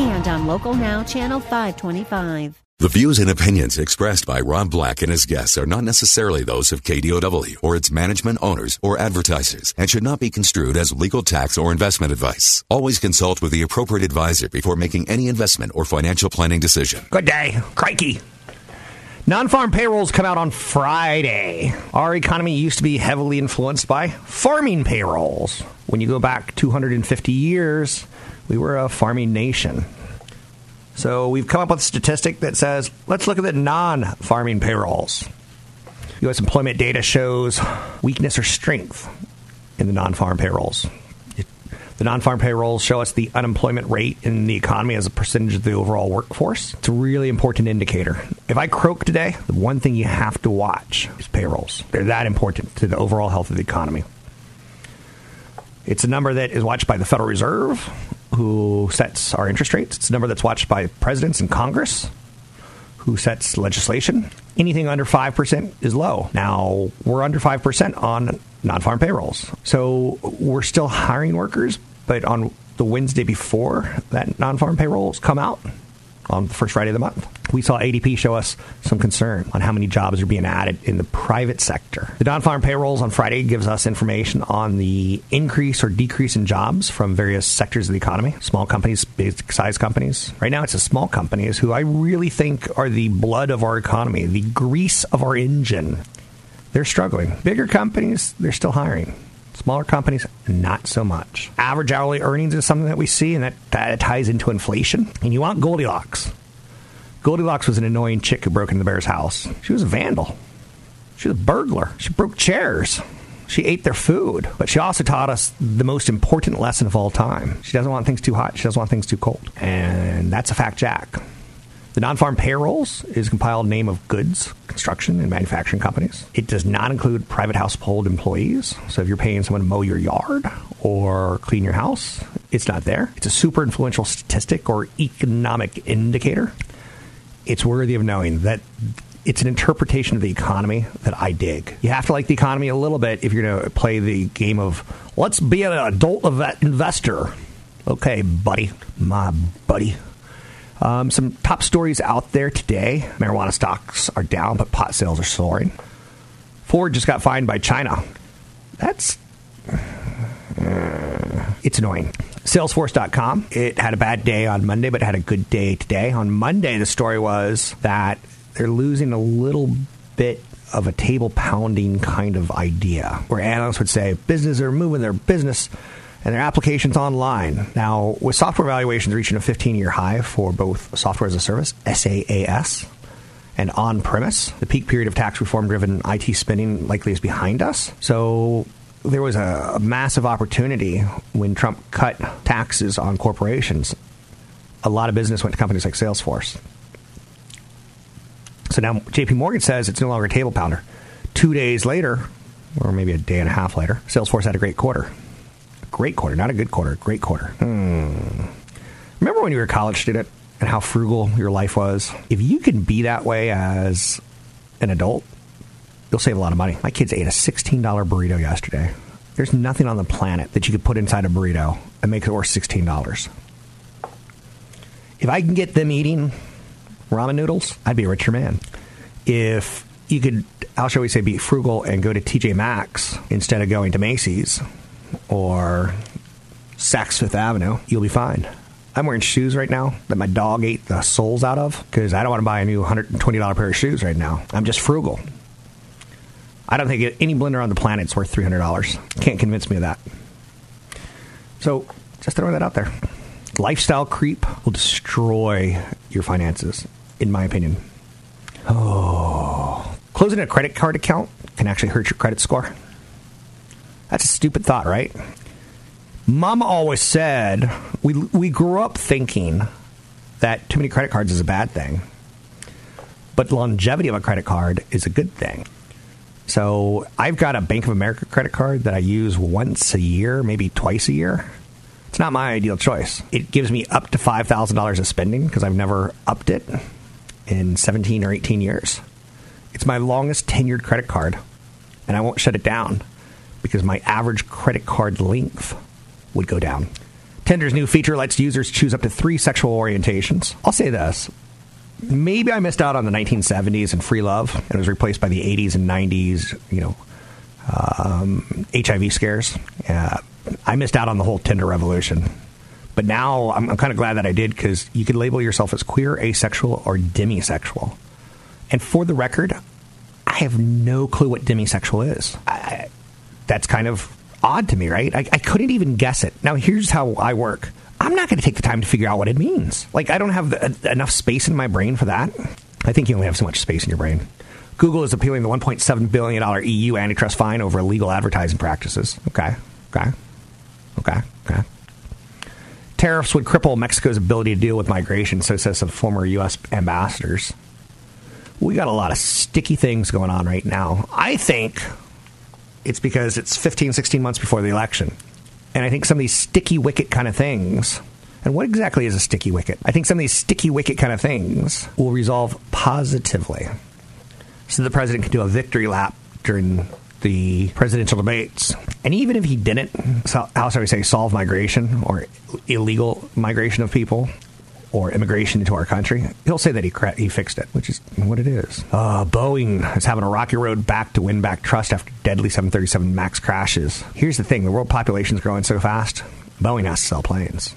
and on Local Now, Channel 525. The views and opinions expressed by Rob Black and his guests are not necessarily those of KDOW or its management, owners, or advertisers, and should not be construed as legal, tax, or investment advice. Always consult with the appropriate advisor before making any investment or financial planning decision. Good day. Crikey. Non-farm payrolls come out on Friday. Our economy used to be heavily influenced by farming payrolls. When you go back 250 years, we were a farming nation. So we've come up with a statistic that says, let's look at the non-farming payrolls. U.S. employment data shows weakness or strength in the non-farm payrolls. The non-farm payrolls show us the unemployment rate in the economy as a percentage of the overall workforce. It's a really important indicator. If I croak today, the one thing you have to watch is payrolls. They're that important to the overall health of the economy. It's a number that is watched by the Federal Reserve, who sets our interest rates. It's a number that's watched by presidents and Congress, who sets legislation. Anything under 5% is low. Now, we're under 5% on non-farm payrolls. So we're still hiring workers, but on the Wednesday before that non-farm payrolls come out, on the first Friday of the month, we saw ADP show us some concern on how many jobs are being added in the private sector. The non-farm payrolls on Friday gives us information on the increase or decrease in jobs from various sectors of the economy, small companies, big-sized companies. Right now, it's the small companies who I really think are the blood of our economy, the grease of our engine. They're struggling. Bigger companies, they're still hiring. Smaller companies, not so much. Average hourly earnings is something that we see, and that ties into inflation. And you want Goldilocks. Goldilocks was an annoying chick who broke into the bear's house. She was a vandal. She was a burglar. She broke chairs. She ate their food. But she also taught us the most important lesson of all time. She doesn't want things too hot. She doesn't want things too cold. And that's a fact, Jack. The non-farm payrolls is compiled name of goods, construction, and manufacturing companies. It does not include private household employees. So if you're paying someone to mow your yard or clean your house, it's not there. It's a super influential statistic or economic indicator. It's worthy of knowing that it's an interpretation of the economy that I dig. You have to like the economy a little bit if you're going to play the game of, let's be an adult investor. Okay, buddy. My buddy. Some top stories out there today. Marijuana stocks are down, but pot sales are soaring. Ford just got fined by China. It's annoying. Salesforce.com. It had a bad day on Monday, but it had a good day today. On Monday, the story was that they're losing a little bit of a table-pounding kind of idea, where analysts would say businesses are moving their business and their applications online. Now, with software valuations reaching a 15-year high for both software as a service, S-A-A-S, and on-premise, the peak period of tax reform-driven IT spending likely is behind us. So there was a massive opportunity when Trump cut taxes on corporations. A lot of business went to companies like Salesforce. So now J.P. Morgan says it's no longer a table pounder. 2 days later, or maybe a day and a half later, Salesforce had a great quarter. Great quarter, not a good quarter. Great quarter. Remember when you were a college student and how frugal your life was? If you can be that way as an adult, you'll save a lot of money. My kids ate a $16 burrito yesterday. There's nothing on the planet that you could put inside a burrito and make it worth $16. If I can get them eating ramen noodles, I'd be a richer man. If you could, how shall we say, be frugal and go to TJ Maxx instead of going to Macy's or Saks Fifth Avenue, you'll be fine. I'm wearing shoes right now that my dog ate the soles out of because I don't want to buy a new $120 pair of shoes right now. I'm just frugal. I don't think any blender on the planet is worth $300. Can't convince me of that. So just throwing that out there. Lifestyle creep will destroy your finances, in my opinion. Oh, closing a credit card account can actually hurt your credit score. That's a stupid thought, right? Mom always said, we grew up thinking that too many credit cards is a bad thing. But the longevity of a credit card is a good thing. So I've got a Bank of America credit card that I use once a year, maybe twice a year. It's not my ideal choice. It gives me up to $5,000 of spending because I've never upped it in 17 or 18 years. It's my longest tenured credit card, and I won't shut it down because my average credit card length would go down. Tinder's new feature lets users choose up to 3 sexual orientations. I'll say this. Maybe I missed out on the 1970s and free love, and it was replaced by the 80s and 90s, HIV scares. I missed out on the whole Tinder revolution. But now I'm kind of glad that I did, because you can label yourself as queer, asexual, or demisexual. And for the record, I have no clue what demisexual is. That's kind of odd to me, right? I couldn't even guess it. Now, here's how I work. I'm not going to take the time to figure out what it means. Like, I don't have enough space in my brain for that. I think you only have so much space in your brain. Google is appealing the $1.7 billion EU antitrust fine over illegal advertising practices. Okay. Tariffs would cripple Mexico's ability to deal with migration, so says some former U.S. ambassadors. We got a lot of sticky things going on right now. I think it's because it's 15, 16 months before the election. And I think some of these sticky wicket kind of things, and what exactly is a sticky wicket? I think some of these sticky wicket kind of things will resolve positively. So the president can do a victory lap during the presidential debates. And even if he didn't, solve migration or illegal migration of people or immigration into our country, he'll say that he fixed it, which is what it is. Boeing is having a rocky road back to win back trust after deadly 737 MAX crashes. Here's the thing. The world population is growing so fast, Boeing has to sell planes.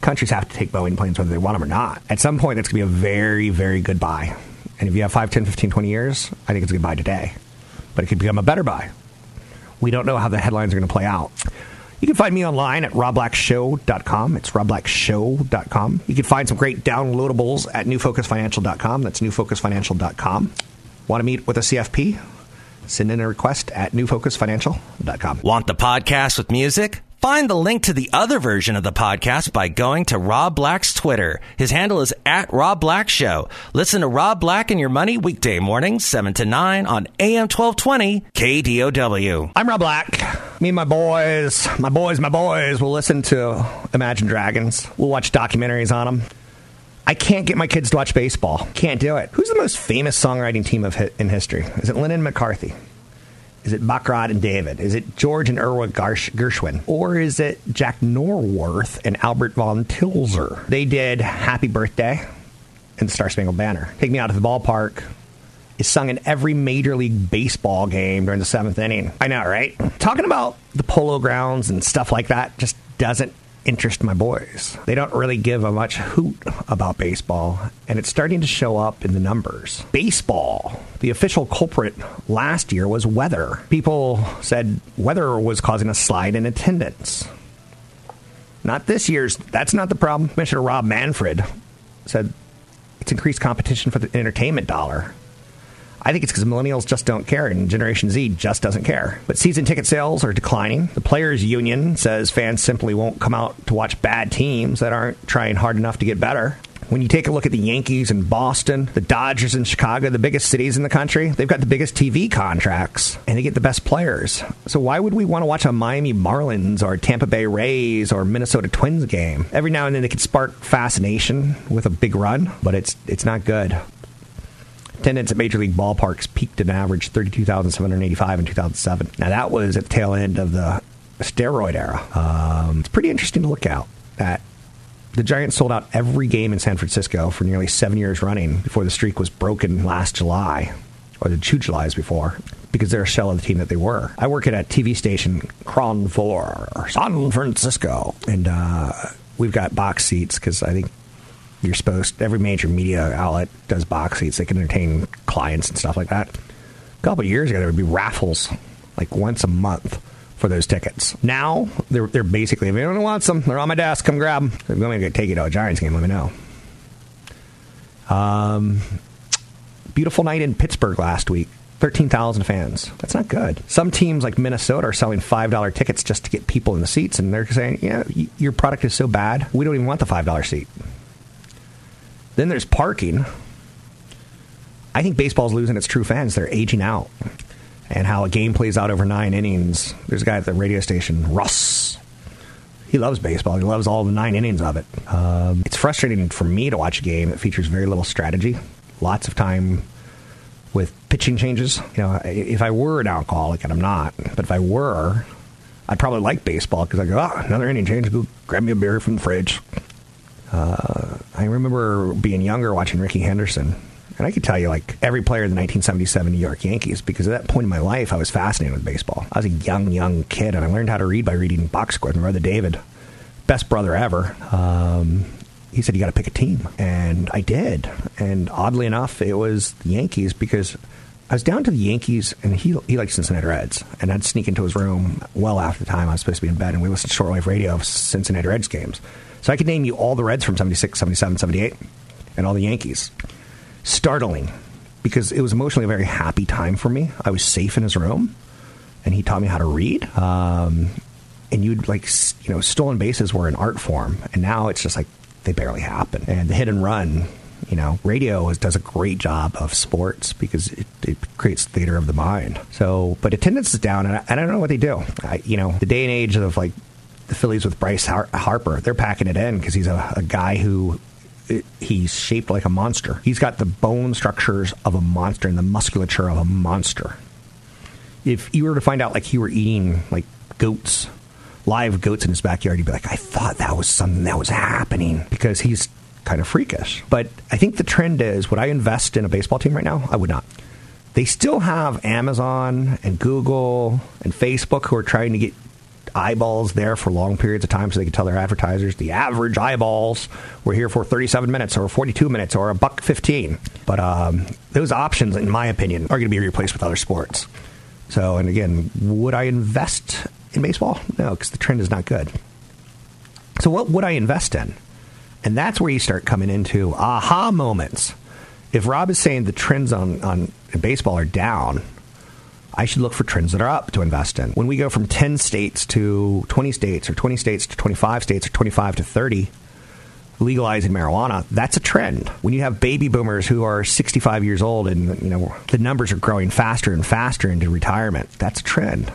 Countries have to take Boeing planes whether they want them or not. At some point, that's going to be a very, very good buy. And if you have 5, 10, 15, 20 years, I think it's a good buy today. But it could become a better buy. We don't know how the headlines are going to play out. You can find me online at roblackshow.com. It's roblackshow.com. You can find some great downloadables at newfocusfinancial.com. That's newfocusfinancial.com. Want to meet with a CFP? Send in a request at newfocusfinancial.com. Want the podcast with music? Find the link to the other version of the podcast by going to Rob Black's Twitter. His handle is at Rob Black Show. Listen to Rob Black and Your Money weekday mornings 7 to 9 on AM 1220 KDOW. I'm Rob Black. Me and my boys will listen to Imagine Dragons. We'll watch documentaries on them. I can't get my kids to watch baseball. Can't do it. Who's the most famous songwriting team in history? Is it Lennon McCartney? Is it Baccarat and David? Is it George and Irwa Gershwin? Or is it Jack Norworth and Albert Von Tilzer? They did Happy Birthday and the Star Spangled Banner. Take Me Out to the Ballpark is sung in every Major League Baseball game during the 7th inning. I know, right? Talking about the polo grounds and stuff like that just doesn't interest my boys. They don't really give a much hoot about baseball, and it's starting to show up in the numbers. Baseball, the official culprit last year was weather. People said weather was causing a slide in attendance. Not this year's. That's not the problem. Commissioner Rob Manfred said it's increased competition for the entertainment dollar. I think it's because millennials just don't care, and Generation Z just doesn't care. But season ticket sales are declining. The Players Union says fans simply won't come out to watch bad teams that aren't trying hard enough to get better. When you take a look at the Yankees in Boston, the Dodgers in Chicago, the biggest cities in the country, they've got the biggest TV contracts, and they get the best players. So why would we want to watch a Miami Marlins or Tampa Bay Rays or Minnesota Twins game? Every now and then they can spark fascination with a big run, but it's not good. Attendance at Major League ballparks peaked at an average 32,785 in 2007. Now, that was at the tail end of the steroid era. It's pretty interesting to look at. The Giants sold out every game in San Francisco for nearly 7 years running before the streak was broken last July, or the 2 Julys before, because they're a shell of the team that they were. I work at a TV station, Kron 4, San Francisco, and we've got box seats because I think you're supposed, every major media outlet does box seats. They can entertain clients and stuff like that. A couple of years ago, there would be raffles like once a month for those tickets. Now, they're basically, if anyone wants them, they're on my desk. Come grab them. If I'm going to take you to a Giants game, let me know. Beautiful night in Pittsburgh last week. 13,000 fans. That's not good. Some teams like Minnesota are selling $5 tickets just to get people in the seats, and they're saying, yeah, your product is so bad, we don't even want the $5 seat. Then there's parking. I think baseball's losing its true fans. They're aging out. And how a game plays out over 9 innings. There's a guy at the radio station, Russ. He loves baseball. He loves all the 9 innings of it. It's frustrating for me to watch a game that features very little strategy. Lots of time with pitching changes. You know, if I were an alcoholic, and I'm not, but if I were, I'd probably like baseball because I go, another inning change, go grab me a beer from the fridge. I remember being younger watching Rickey Henderson. And I could tell you, like, every player of the 1977 New York Yankees, because at that point in my life, I was fascinated with baseball. I was a young kid, and I learned how to read by reading box scores. My brother David, best brother ever, he said, you got to pick a team. And I did. And oddly enough, it was the Yankees, because I was down to the Yankees, and he liked Cincinnati Reds. And I'd sneak into his room well after the time I was supposed to be in bed, and we listened to shortwave radio of Cincinnati Reds games. So I could name you all the Reds from 76, 77, 78, and all the Yankees. Startling, because it was emotionally a very happy time for me. I was safe in his room, and he taught me how to read. And you'd stolen bases were an art form, and now it's just like they barely happen. And the hit and run, radio does a great job of sports because it creates theater of the mind. So, but attendance is down, and I don't know what they do. The day and age of like the Phillies with Bryce Harper, they're packing it in because he's a guy who. He's shaped like a monster. He's got the bone structures of a monster and the musculature of a monster. If you were to find out, like, he were eating, like, goats, live goats in his backyard, you'd be like, I thought that was something that was happening, because he's kind of freakish. But I think the trend is, would I invest in a baseball team right now? I would not. They still have Amazon and Google and Facebook who are trying to get eyeballs there for long periods of time so they can tell their advertisers the average eyeballs were here for 37 minutes or 42 minutes or $1.15. But those options, in my opinion, are going to be replaced with other sports. So, and again, would I invest in baseball? No, because the trend is not good. So what would I invest in? And that's where you start coming into aha moments. If Rob is saying the trends on baseball are down, I should look for trends that are up to invest in. When we go from 10 states to 20 states or 20 states to 25 states or 25 to 30, legalizing marijuana, that's a trend. When you have baby boomers who are 65 years old and the numbers are growing faster and faster into retirement, that's a trend.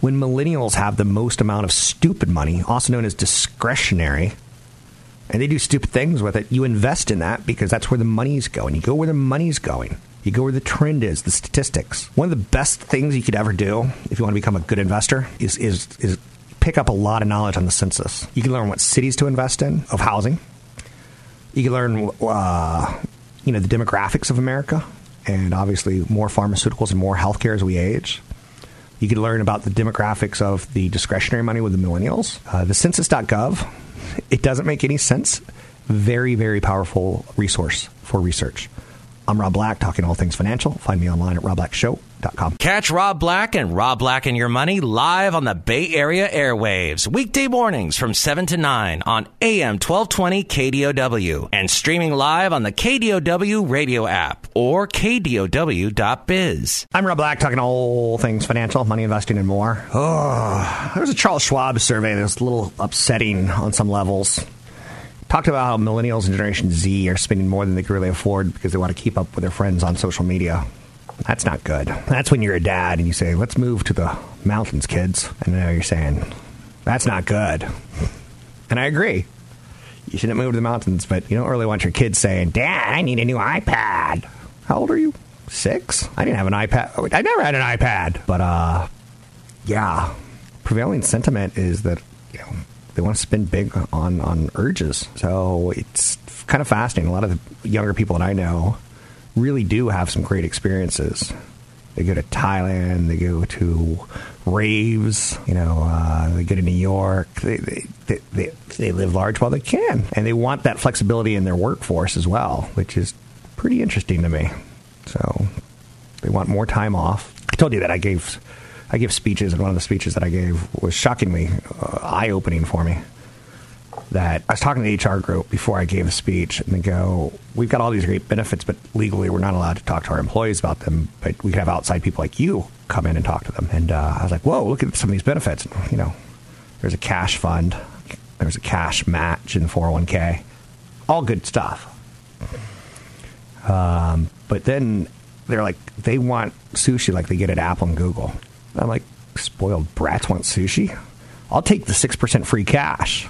When millennials have the most amount of stupid money, also known as discretionary, and they do stupid things with it, you invest in that because that's where the money's going. You go where the money's going. You go where the trend is, the statistics. One of the best things you could ever do if you want to become a good investor is pick up a lot of knowledge on the census. You can learn what cities to invest in, of housing. You can learn, the demographics of America, and obviously more pharmaceuticals and more healthcare as we age. You can learn about the demographics of the discretionary money with the millennials. The census.gov, it doesn't make any sense. Very, very powerful resource for research. I'm Rob Black, talking all things financial. Find me online at roblackshow.com. Catch Rob Black and Rob Black and Your Money live on the Bay Area airwaves, weekday mornings from 7 to 9 on AM 1220 KDOW and streaming live on the KDOW radio app or KDOW.biz. I'm Rob Black, talking all things financial, money, investing, and more. Oh, there was a Charles Schwab survey that was a little upsetting on some levels. Talked about how millennials and Generation Z are spending more than they can really afford because they want to keep up with their friends on social media. That's not good. That's when you're a dad and you say, let's move to the mountains, kids. And now you're saying, that's not good. And I agree. You shouldn't move to the mountains, but you don't really want your kids saying, Dad, I need a new iPad. How old are you? 6? I didn't have an iPad. I never had an iPad. But, prevailing sentiment is that, they want to spend big on urges. So it's kind of fascinating. A lot of the younger people that I know really do have some great experiences. They go to Thailand. They go to raves. They go to New York. They live large while they can. And they want that flexibility in their workforce as well, which is pretty interesting to me. So they want more time off. I told you that I give speeches, and one of the speeches that I gave was shockingly eye-opening for me. That I was talking to the HR group before I gave the speech, and they go, we've got all these great benefits, but legally we're not allowed to talk to our employees about them, but we could have outside people like you come in and talk to them. And I was like, whoa, look at some of these benefits. There's a cash fund. There's a cash match in 401k. All good stuff. But then they're like, they want sushi like they get at Apple and Google. I'm like, spoiled brats want sushi? I'll take the 6% free cash,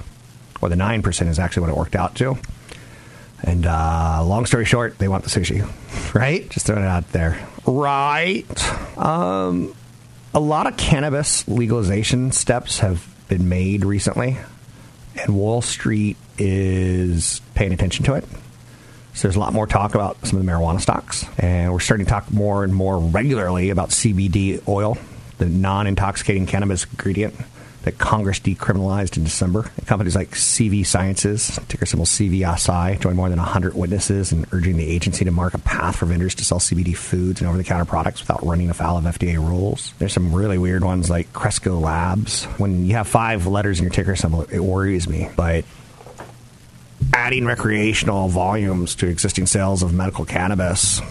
or the 9% is actually what it worked out to. And long story short, they want the sushi, right? Just throwing it out there. Right. A lot of cannabis legalization steps have been made recently, and Wall Street is paying attention to it. So there's a lot more talk about some of the marijuana stocks, and we're starting to talk more and more regularly about CBD oil, the non-intoxicating cannabis ingredient that Congress decriminalized in December. And companies like CV Sciences, ticker symbol CVSI, joined more than 100 witnesses in urging the agency to mark a path for vendors to sell CBD foods and over-the-counter products without running afoul of FDA rules. There's some really weird ones like Cresco Labs. When you have 5 letters in your ticker symbol, it worries me, but adding recreational volumes to existing sales of medical cannabis,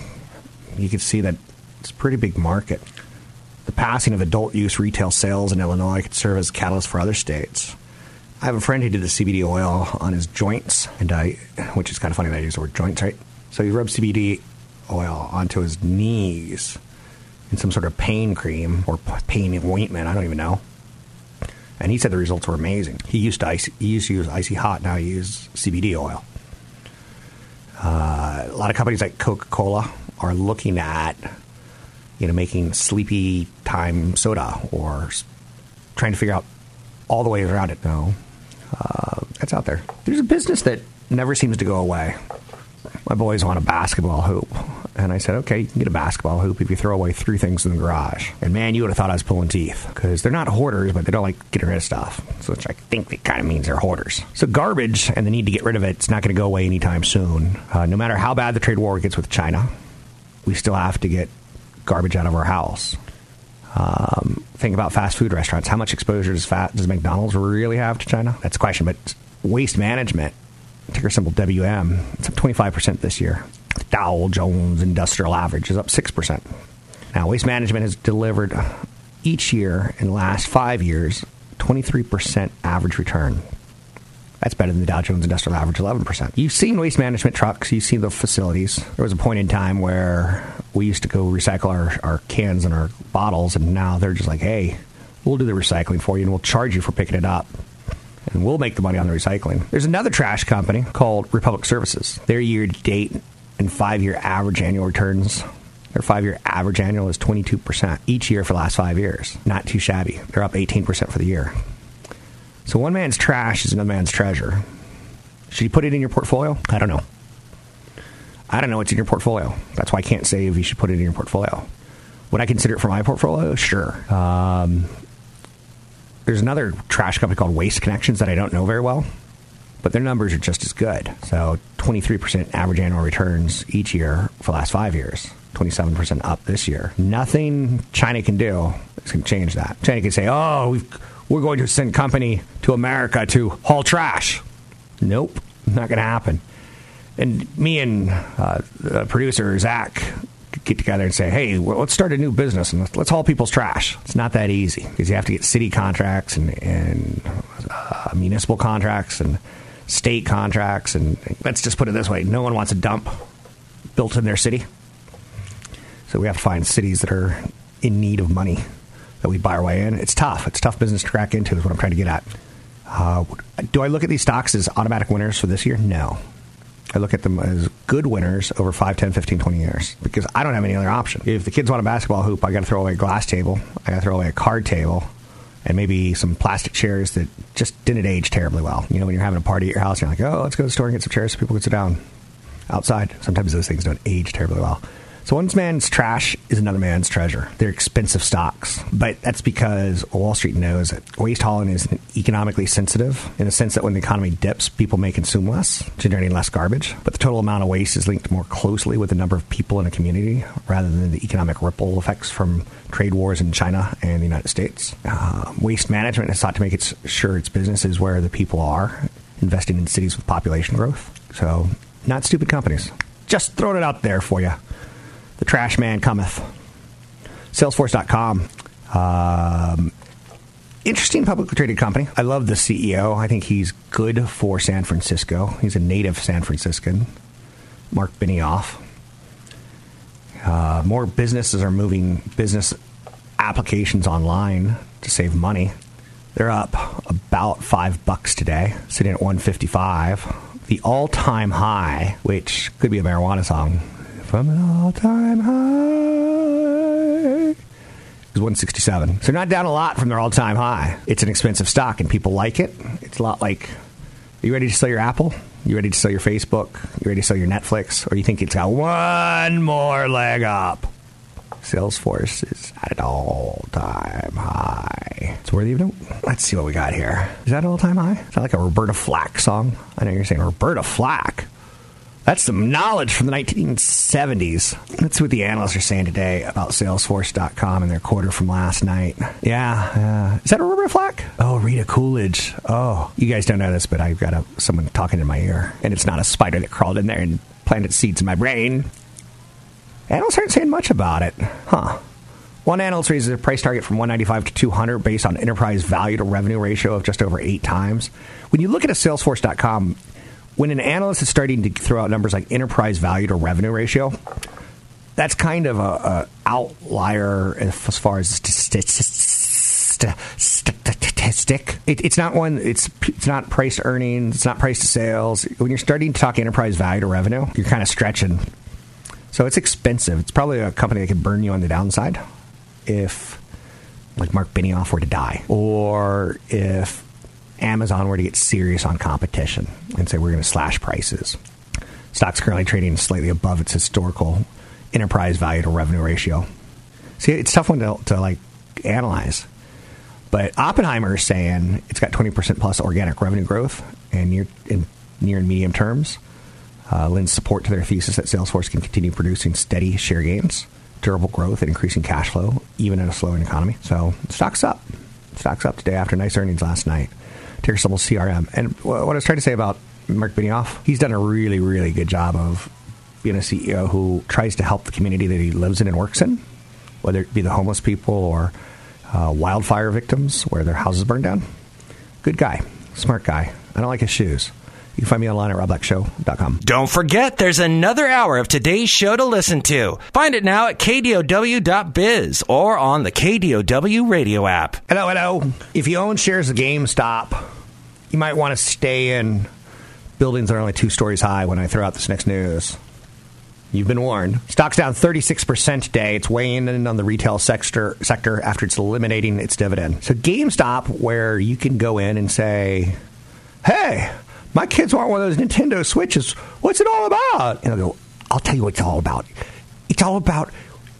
you can see that it's a pretty big market. The passing of adult use retail sales in Illinois could serve as a catalyst for other states. I have a friend who did the CBD oil on his joints, and which is kind of funny that I use the word joints, right? So he rubbed CBD oil onto his knees in some sort of pain cream or pain ointment, I don't even know. And he said the results were amazing. He used to use Icy Hot, now he uses CBD oil. A lot of companies like Coca-Cola are looking at, you know, making sleepy time soda or trying to figure out all the ways around it. No, that's out there. There's a business that never seems to go away. My boys want a basketball hoop. And I said, okay, you can get a basketball hoop if you throw away 3 things in the garage. And man, you would have thought I was pulling teeth, because they're not hoarders, but they don't like getting rid of stuff. So which I think that kind of means they're hoarders. So garbage and the need to get rid of it, it's not going to go away anytime soon. No matter how bad the trade war gets with China, we still have to get garbage out of our house. Think about fast food restaurants. How much exposure does McDonald's really have to China? That's a question. But waste management, ticker symbol WM, it's up 25% this year. The Dow Jones Industrial Average is up 6%. Now, waste management has delivered each year in the last 5 years 23% average return. That's better than the Dow Jones Industrial Average, 11%. You've seen waste management trucks. You've seen the facilities. There was a point in time where we used to go recycle our cans and our bottles, and now they're just like, hey, we'll do the recycling for you, and we'll charge you for picking it up. And we'll make the money on the recycling. There's another trash company called Republic Services. Their year-to-date and 5-year average annual returns, their 5-year average annual is 22% each year for the last 5 years. Not too shabby. They're up 18% for the year. So one man's trash is another man's treasure. Should you put it in your portfolio? I don't know. I don't know what's in your portfolio. That's why I can't say if you should put it in your portfolio. Would I consider it for my portfolio? Sure. There's another trash company called Waste Connections that I don't know very well, but their numbers are just as good. So 23% average annual returns each year for the last 5 years, 27% up this year. Nothing China can do is going to change that. China can say, oh, we're going to send company to America to haul trash. Nope, not going to happen. And me and the producer, Zach, get together and say, hey, well, let's start a new business and let's haul people's trash. It's not that easy, because you have to get city contracts and municipal contracts and state contracts. And let's just put it this way. No one wants a dump built in their city. So we have to find cities that are in need of money that we buy our way in. It's tough. It's tough business to crack into is what I'm trying to get at. Do I look at these stocks as automatic winners for this year? No. I look at them as good winners over 5, 10, 15, 20 years, because I don't have any other option. If the kids want a basketball hoop, I got to throw away a glass table. I got to throw away a card table and maybe some plastic chairs that just didn't age terribly well. You know, when you're having a party at your house, you're like, oh, let's go to the store and get some chairs so people can sit down outside. Sometimes those things don't age terribly well. So one man's trash is another man's treasure. They're expensive stocks, but that's because Wall Street knows that waste hauling is economically sensitive in the sense that when the economy dips, people may consume less, generating less garbage. But the total amount of waste is linked more closely with the number of people in a community rather than the economic ripple effects from trade wars in China and the United States. Waste management has sought to make sure its business is where the people are, investing in cities with population growth. So not stupid companies. Just throwing it out there for you. The trash man cometh. Salesforce.com. Interesting publicly traded company. I love the CEO. I think he's good for San Francisco. He's a native San Franciscan. Mark Benioff. More businesses are moving business applications online to save money. They're up about $5 today, sitting at $155. The all-time high, which could be a marijuana song, from an all-time high, is $167. So they're not down a lot from their all-time high. It's an expensive stock, and people like it. It's a lot like, are you ready to sell your Apple? You ready to sell your Facebook? You ready to sell your Netflix? Or you think it's got one more leg up? Salesforce is at an all-time high. It's worth even. Let's see what we got here. Is that an all-time high? Is that like a Roberta Flack song? I know you're saying Roberta Flack. That's some knowledge from the 1970s. Let's see what the analysts are saying today about Salesforce.com and their quarter from last night. Yeah. Is that a Roberta Flack? Oh, Rita Coolidge. Oh, you guys don't know this, but I've got someone talking in my ear. And it's not a spider that crawled in there and planted seeds in my brain. Analysts aren't saying much about it. Huh. One analyst raises a price target from 195 to 200 based on enterprise value to revenue ratio of just over 8 times. When you look at a Salesforce.com, when an analyst is starting to throw out numbers like enterprise value to revenue ratio, that's kind of an outlier as far as statistic. It's not one. It's not price to earnings. It's not price to sales. When you're starting to talk enterprise value to revenue, you're kind of stretching. So it's expensive. It's probably a company that could burn you on the downside if, like, Mark Benioff were to die, or if Amazon were to get serious on competition and say, we're going to slash prices. Stock's currently trading slightly above its historical enterprise value to revenue ratio. See, it's a tough one to analyze. But Oppenheimer is saying it's got 20% plus organic revenue growth and near and medium terms. Lends support to their thesis that Salesforce can continue producing steady share gains, durable growth, and increasing cash flow, even in a slowing economy. So stock's up. Stock's up today after nice earnings last night. Ticker symbol CRM. And what I was trying to say about Mark Benioff, he's done a really, really good job of being a CEO who tries to help the community that he lives in and works in, whether it be the homeless people or wildfire victims where their houses burn down. Good guy. Smart guy. I don't like his shoes. You can find me online at roblackshow.com. Don't forget, there's another hour of today's show to listen to. Find it now at kdow.biz or on the KDOW radio app. Hello. If you own shares of GameStop, you might want to stay in buildings that are only 2 stories high when I throw out this next news. You've been warned. Stock's down 36% today. It's weighing in on the retail sector after it's eliminating its dividend. So GameStop, where you can go in and say, hey, my kids want one of those Nintendo Switches. What's it all about? And I'll go, I'll tell you what it's all about. It's all about,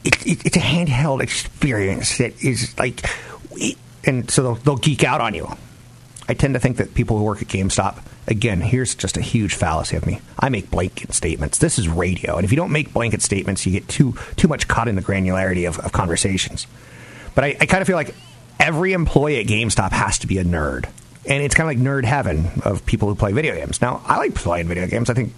it's a handheld experience that is like, and so they'll geek out on you. I tend to think that people who work at GameStop, again, here's just a huge fallacy of me. I make blanket statements. This is radio. And if you don't make blanket statements, you get too much caught in the granularity of conversations. But I kind of feel like every employee at GameStop has to be a nerd. And it's kind of like nerd heaven of people who play video games. Now, I like playing video games. I think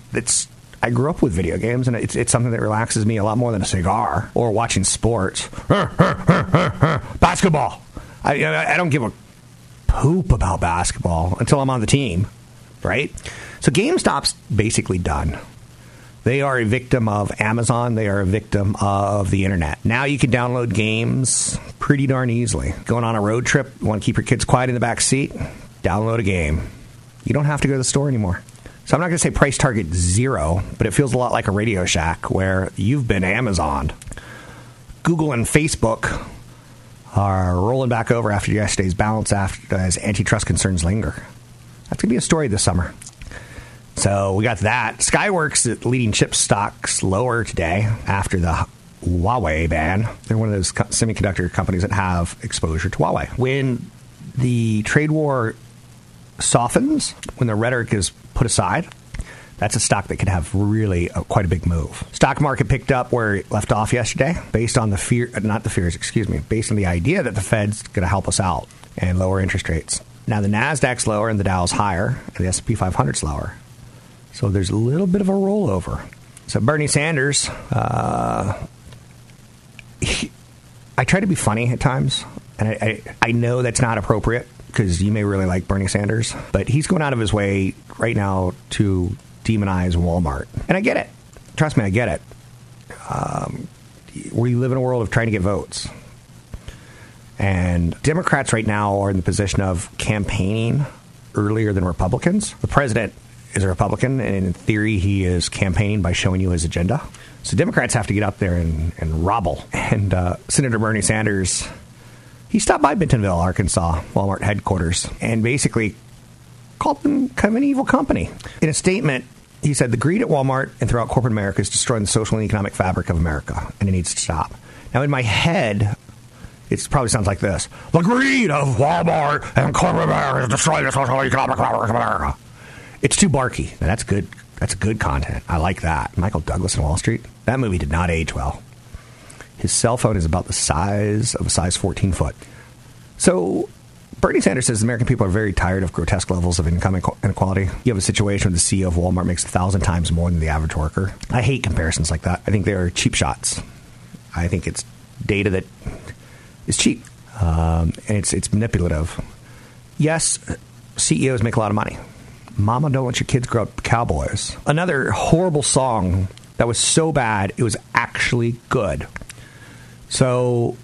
I grew up with video games, and it's something that relaxes me a lot more than a cigar or watching sports. Basketball. I don't give a poop about basketball until I'm on the team, right? So GameStop's basically done. They are a victim of Amazon. They are a victim of the internet. Now you can download games pretty darn easily. Going on a road trip, you want to keep your kids quiet in the back seat? Download a game. You don't have to go to the store anymore. So I'm not going to say price target 0, but it feels a lot like a Radio Shack where you've been Amazoned. Google and Facebook are rolling back over after yesterday's bounce as antitrust concerns linger. That's going to be a story this summer. So we got that. Skyworks, leading chip stocks, lower today after the Huawei ban. They're one of those semiconductor companies that have exposure to Huawei. When the trade war softens, when the rhetoric is put aside, that's a stock that could have really quite a big move. Stock market picked up where it left off yesterday based on based on the idea that the Fed's going to help us out and lower interest rates. Now the Nasdaq's lower and the Dow's higher and the S&P 500's lower. So there's a little bit of a rollover. So Bernie Sanders, I try to be funny at times. And I know that's not appropriate because you may really like Bernie Sanders, but he's going out of his way right now to demonize Walmart. And I get it. Trust me, I get it. we live in a world of trying to get votes. And Democrats right now are in the position of campaigning earlier than Republicans. The president is a Republican, and in theory, he is campaigning by showing you his agenda. So Democrats have to get up there and robble. And Senator Bernie Sanders, he stopped by Bentonville, Arkansas, Walmart headquarters, and basically called them kind of an evil company. In a statement, he said, the greed at Walmart and throughout corporate America is destroying the social and economic fabric of America, and it needs to stop. Now, in my head, it probably sounds like this. The greed of Walmart and corporate America is destroying the social and economic fabric of America. It's too barky. Now, that's good. That's good content. I like that. Michael Douglas in Wall Street. That movie did not age well. His cell phone is about the size of a size 14 foot. So Bernie Sanders says the American people are very tired of grotesque levels of income inequality. You have a situation where the CEO of Walmart makes 1,000 times more than the average worker. I hate comparisons like that. I think they're cheap shots. I think it's data that is cheap. And it's manipulative. Yes, CEOs make a lot of money. Mama, don't let your kids grow up cowboys. Another horrible song that was so bad, it was actually good. So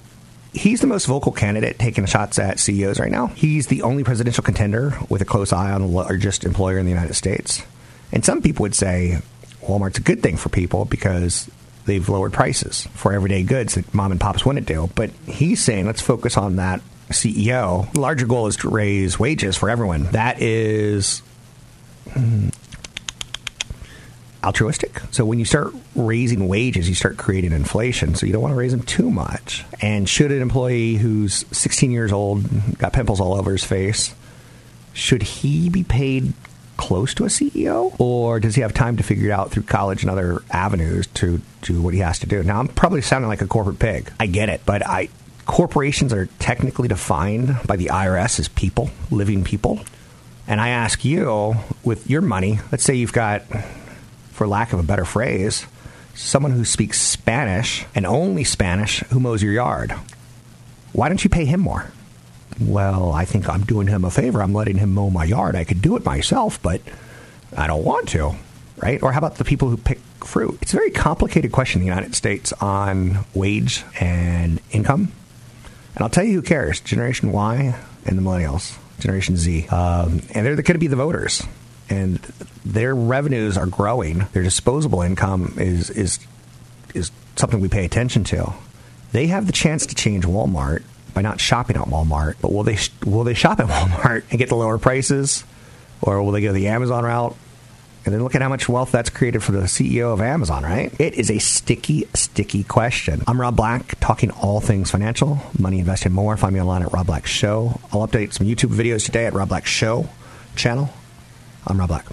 he's the most vocal candidate taking shots at CEOs right now. He's the only presidential contender with a close eye on the largest employer in the United States. And some people would say Walmart's a good thing for people because they've lowered prices for everyday goods that mom and pops wouldn't do. But he's saying let's focus on that CEO. The larger goal is to raise wages for everyone. That is altruistic. So when you start raising wages, you start creating inflation. So you don't want to raise them too much. And should an employee who's 16 years old, got pimples all over his face, should he be paid close to a CEO? Or does he have time to figure it out through college and other avenues to do what he has to do? Now, I'm probably sounding like a corporate pig. I get it. But corporations are technically defined by the IRS as people, living people. And I ask you, with your money, let's say you've got, for lack of a better phrase, someone who speaks Spanish and only Spanish who mows your yard. Why don't you pay him more? Well, I think I'm doing him a favor. I'm letting him mow my yard. I could do it myself, but I don't want to, right? Or how about the people who pick fruit? It's a very complicated question in the United States on wage and income. And I'll tell you who cares, Generation Y and the Millennials. Generation Z. And they're going to be the voters. And their revenues are growing. Their disposable income is something we pay attention to. They have the chance to change Walmart by not shopping at Walmart. But will they shop at Walmart and get the lower prices? Or will they go the Amazon route? And then look at how much wealth that's created for the CEO of Amazon, right? It is a sticky, sticky question. I'm Rob Black, talking all things financial, money, investing, more. Find me online at Rob Black Show. I'll update some YouTube videos today at Rob Black Show channel. I'm Rob Black.